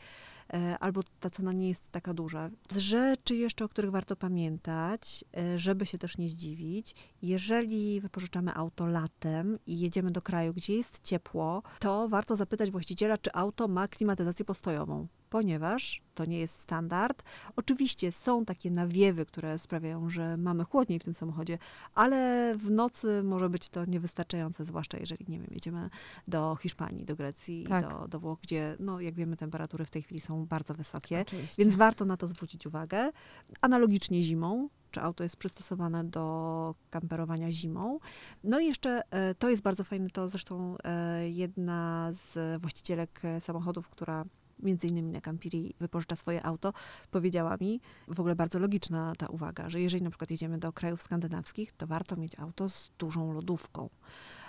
albo ta cena nie jest taka duża. Z rzeczy jeszcze, o których warto pamiętać, żeby się też nie zdziwić, jeżeli wypożyczamy auto latem i jedziemy do kraju, gdzie jest ciepło, to warto zapytać właściciela, czy auto ma klimatyzację postojową, ponieważ to nie jest standard. Oczywiście są takie nawiewy, które sprawiają, że mamy chłodniej w tym samochodzie, ale w nocy może być to niewystarczające, zwłaszcza jeżeli, nie wiem, jedziemy do Hiszpanii, do Grecji, tak, do Włoch, gdzie, no, jak wiemy, temperatury w tej chwili są bardzo wysokie, oczywiście, więc warto na to zwrócić uwagę. Analogicznie zimą, czy auto jest przystosowane do kamperowania zimą. No i jeszcze to jest bardzo fajne, to zresztą jedna z właścicielek samochodów, która między innymi na Campiri wypożycza swoje auto, powiedziała mi, w ogóle bardzo logiczna ta uwaga, że jeżeli na przykład jedziemy do krajów skandynawskich, to warto mieć auto z dużą lodówką,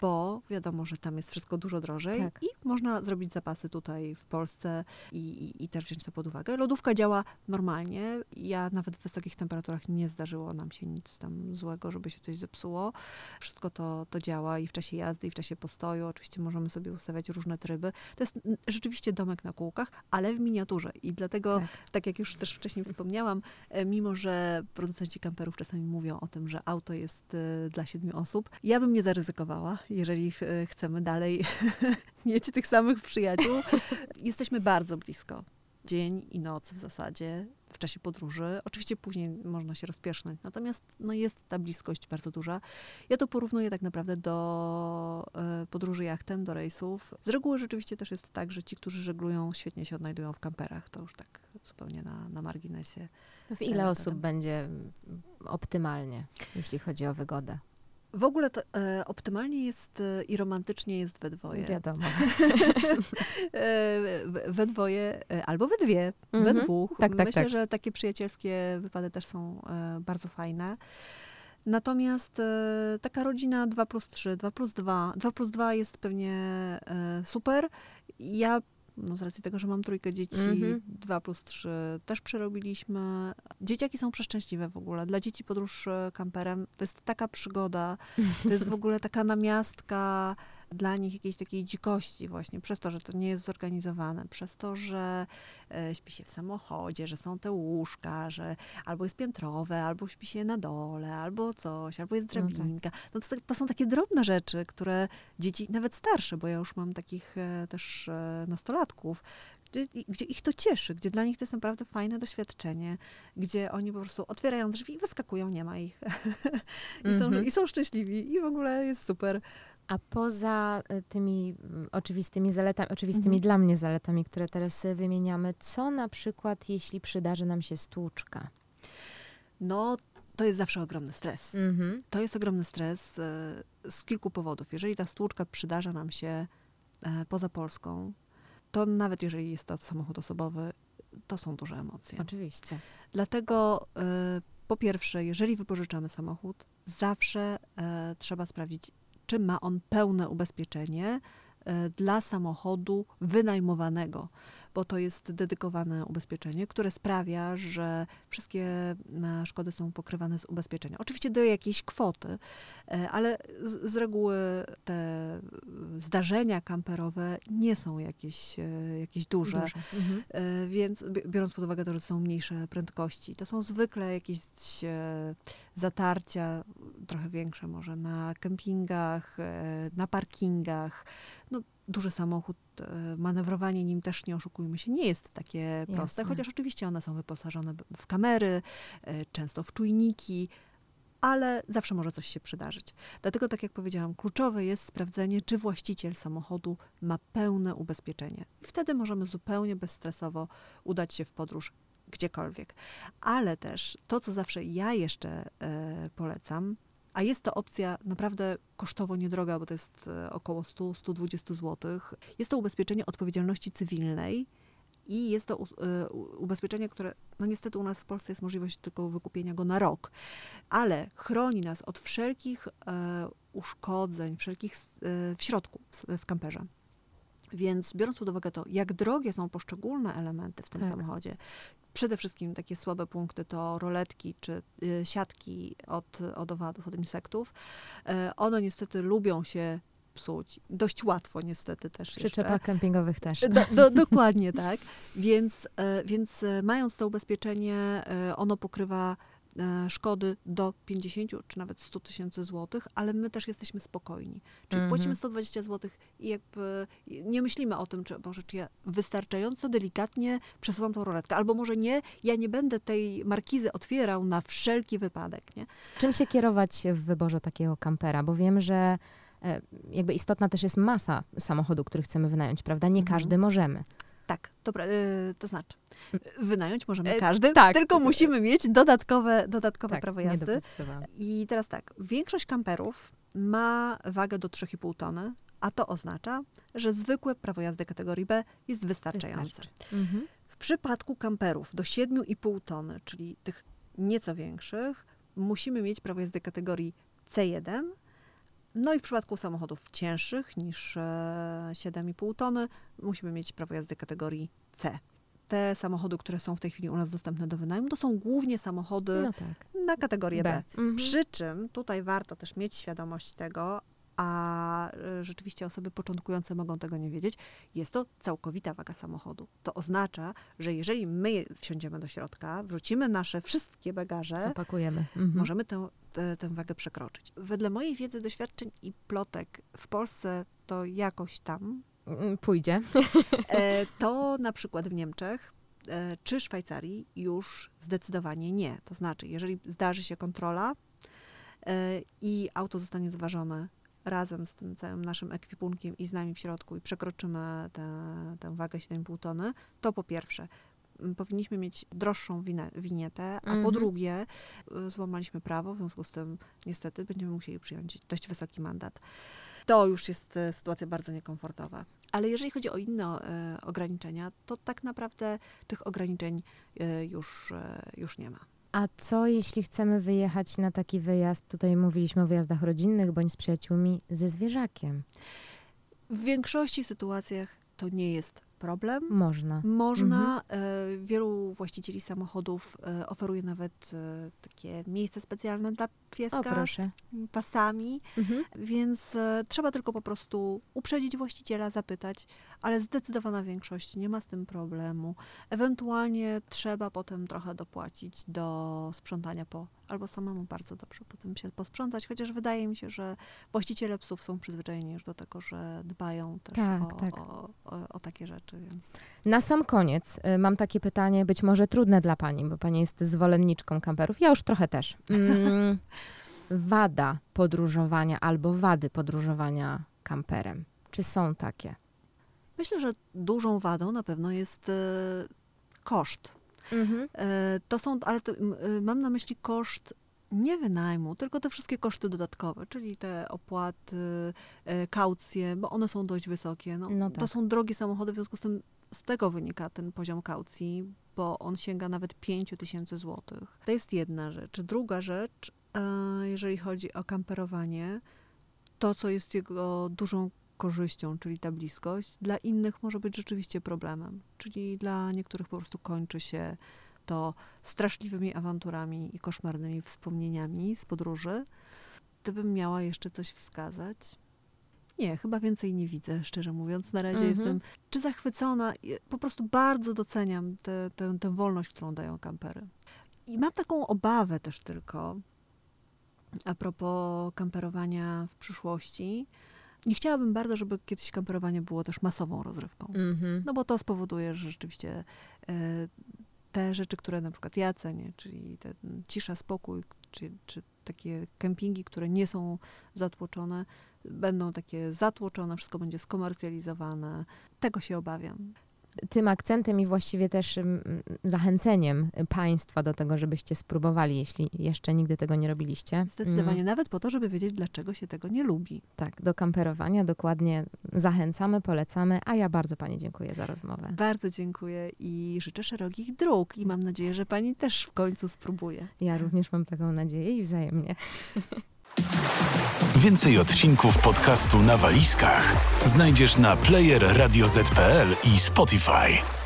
bo wiadomo, że tam jest wszystko dużo drożej, tak, i można zrobić zapasy tutaj w Polsce i też wziąć to pod uwagę. Lodówka działa normalnie. Ja nawet w wysokich temperaturach nie zdarzyło nam się nic tam złego, żeby się coś zepsuło. Wszystko to działa i w czasie jazdy, i w czasie postoju. Oczywiście możemy sobie ustawiać różne tryby. To jest rzeczywiście domek na kółkach, ale w miniaturze. I dlatego, tak jak już też wcześniej wspomniałam, mimo że producenci kamperów czasami mówią o tym, że auto jest dla 7 osób, ja bym nie zaryzykowała, jeżeli chcemy dalej mieć tych samych przyjaciół. Jesteśmy bardzo blisko. Dzień i noc w zasadzie w czasie podróży. Oczywiście później można się rozpiesznąć, natomiast no, jest ta bliskość bardzo duża. Ja to porównuję tak naprawdę do podróży jachtem, do rejsów. Z reguły rzeczywiście też jest tak, że ci, którzy żeglują, świetnie się odnajdują w kamperach. To już tak zupełnie na marginesie. W ile osób będzie optymalnie, jeśli chodzi o wygodę? W ogóle to optymalnie jest i romantycznie jest we dwoje. Wiadomo. We dwoje albo we dwie, we dwóch. Tak, myślę, że takie przyjacielskie wypady też są bardzo fajne. Natomiast taka rodzina 2+3, 2+2. 2+2 jest pewnie super. Ja, no z racji tego, że mam 3 dzieci, 2+3 też przerobiliśmy. Dzieciaki są przeszczęśliwe w ogóle. Dla dzieci podróż kamperem to jest taka przygoda, to jest w ogóle taka namiastka dla nich jakiejś takiej dzikości właśnie, przez to, że to nie jest zorganizowane, przez to, że śpi się w samochodzie, że są te łóżka, że albo jest piętrowe, albo śpi się na dole, albo coś, albo jest drabinka. No to są takie drobne rzeczy, które dzieci, nawet starsze, bo ja już mam takich też nastolatków, gdzie ich to cieszy, gdzie dla nich to jest naprawdę fajne doświadczenie, gdzie oni po prostu otwierają drzwi i wyskakują, nie ma ich. I są szczęśliwi i w ogóle jest super. A poza tymi oczywistymi zaletami, dla mnie zaletami, które teraz wymieniamy, co na przykład, jeśli przydarzy nam się stłuczka? No, to jest zawsze ogromny stres. To jest ogromny stres z kilku powodów. Jeżeli ta stłuczka przydarza nam się poza Polską, to nawet jeżeli jest to samochód osobowy, to są duże emocje. Oczywiście. Dlatego po pierwsze, jeżeli wypożyczamy samochód, zawsze trzeba sprawdzić, czy ma on pełne ubezpieczenie dla samochodu wynajmowanego, bo to jest dedykowane ubezpieczenie, które sprawia, że wszystkie szkody są pokrywane z ubezpieczenia. Oczywiście do jakiejś kwoty, ale z reguły te zdarzenia kamperowe nie są jakieś duże. Więc biorąc pod uwagę to, że są mniejsze prędkości, to są zwykle jakieś zatarcia, trochę większe może na kempingach, na parkingach, no duży samochód, manewrowanie nim też, nie oszukujmy się, nie jest takie proste. Jasne. Chociaż oczywiście one są wyposażone w kamery, często w czujniki, ale zawsze może coś się przydarzyć. Dlatego, tak jak powiedziałam, kluczowe jest sprawdzenie, czy właściciel samochodu ma pełne ubezpieczenie. Wtedy możemy zupełnie bezstresowo udać się w podróż gdziekolwiek. Ale też to, co zawsze ja jeszcze polecam, a jest to opcja naprawdę kosztowo niedroga, bo to jest około 100-120 zł. Jest to ubezpieczenie odpowiedzialności cywilnej i jest to ubezpieczenie, które no niestety u nas w Polsce jest możliwość tylko wykupienia go na rok, ale chroni nas od wszelkich uszkodzeń, wszelkich w środku, w kamperze. Więc biorąc pod uwagę to, jak drogie są poszczególne elementy w tym samochodzie, przede wszystkim takie słabe punkty to roletki czy siatki od owadów, od insektów. One niestety lubią się psuć. Dość łatwo niestety też. Przy przyczepach kempingowych też. Dokładnie tak. Więc mając to ubezpieczenie, ono pokrywa szkody do 50 czy nawet 100 tysięcy złotych, ale my też jesteśmy spokojni. Czyli płacimy 120 złotych i jakby nie myślimy o tym, czy ja wystarczająco delikatnie przesuwam tą roletkę. Albo może nie, ja nie będę tej markizy otwierał na wszelki wypadek. Nie? Czym się kierować w wyborze takiego kampera? Bo wiem, że jakby istotna też jest masa samochodu, który chcemy wynająć, prawda? Nie każdy możemy. Tak, dobra, to znaczy, wynająć możemy każdy, tak, tylko musimy mieć dodatkowe prawo jazdy. I teraz tak, większość kamperów ma wagę do 3,5 tony, a to oznacza, że zwykłe prawo jazdy kategorii B jest wystarczające. Mhm. W przypadku kamperów do 7,5 tony, czyli tych nieco większych, musimy mieć prawo jazdy kategorii C1, no i w przypadku samochodów cięższych niż 7,5 tony musimy mieć prawo jazdy kategorii C. Te samochody, które są w tej chwili u nas dostępne do wynajmu, to są głównie samochody na kategorię B. Przy czym tutaj warto też mieć świadomość tego, a rzeczywiście osoby początkujące mogą tego nie wiedzieć, jest to całkowita waga samochodu. To oznacza, że jeżeli my wsiądziemy do środka, wrzucimy nasze wszystkie bagaże, zapakujemy, możemy tę wagę przekroczyć. Wedle mojej wiedzy, doświadczeń i plotek w Polsce to jakoś tam pójdzie. To na przykład w Niemczech czy Szwajcarii już zdecydowanie nie. To znaczy, jeżeli zdarzy się kontrola i auto zostanie zważone razem z tym całym naszym ekwipunkiem i z nami w środku i przekroczymy tę wagę 7,5 tony, to po pierwsze powinniśmy mieć droższą winietę, a po drugie złamaliśmy prawo, w związku z tym niestety będziemy musieli przyjąć dość wysoki mandat. To już jest sytuacja bardzo niekomfortowa. Ale jeżeli chodzi o inne ograniczenia, to tak naprawdę tych ograniczeń już nie ma. A co jeśli chcemy wyjechać na taki wyjazd, tutaj mówiliśmy o wyjazdach rodzinnych bądź z przyjaciółmi, ze zwierzakiem? W większości sytuacjach to nie jest problem. Można. Wielu właścicieli samochodów oferuje nawet takie miejsce specjalne dla pieska z pasami, więc trzeba tylko po prostu uprzedzić właściciela, zapytać, ale zdecydowana większość nie ma z tym problemu. Ewentualnie trzeba potem trochę dopłacić do sprzątania albo samemu bardzo dobrze potem się posprzątać, chociaż wydaje mi się, że właściciele psów są przyzwyczajeni już do tego, że dbają też o takie rzeczy. Więc. Na sam koniec mam takie pytanie, być może trudne dla pani, bo pani jest zwolenniczką kamperów. Ja już trochę też. Wada podróżowania albo wady podróżowania kamperem. Czy są takie? Myślę, że dużą wadą na pewno jest koszt. Mam na myśli koszt nie wynajmu, tylko te wszystkie koszty dodatkowe, czyli te opłaty, kaucje, bo one są dość wysokie. To są drogie samochody, w związku z tym z tego wynika ten poziom kaucji, bo on sięga nawet 5000 złotych. To jest jedna rzecz. Druga rzecz, jeżeli chodzi o kamperowanie, to co jest jego dużą korzyścią, czyli ta bliskość, dla innych może być rzeczywiście problemem. Czyli dla niektórych po prostu kończy się to straszliwymi awanturami i koszmarnymi wspomnieniami z podróży. Gdybym miała jeszcze coś wskazać? Nie, chyba więcej nie widzę, szczerze mówiąc. Na razie jestem czy zachwycona. Po prostu bardzo doceniam tę wolność, którą dają kampery. I mam taką obawę też tylko a propos kamperowania w przyszłości, Nie chciałabym bardzo, żeby kiedyś kamperowanie było też masową rozrywką. Mm-hmm. No bo to spowoduje, że rzeczywiście te rzeczy, które na przykład ja cenię, czyli te cisza, spokój, czy takie kempingi, które nie są zatłoczone, będą takie zatłoczone, wszystko będzie skomercjalizowane. Tego się obawiam. Tym akcentem i właściwie też zachęceniem państwa do tego, żebyście spróbowali, jeśli jeszcze nigdy tego nie robiliście. Zdecydowanie, nawet po to, żeby wiedzieć, dlaczego się tego nie lubi. Tak, do kamperowania dokładnie zachęcamy, polecamy, a ja bardzo pani dziękuję za rozmowę. Bardzo dziękuję i życzę szerokich dróg i mam nadzieję, że pani też w końcu spróbuje. Ja również mam taką nadzieję i wzajemnie. Więcej odcinków podcastu Na Walizkach znajdziesz na player radioz.pl i Spotify.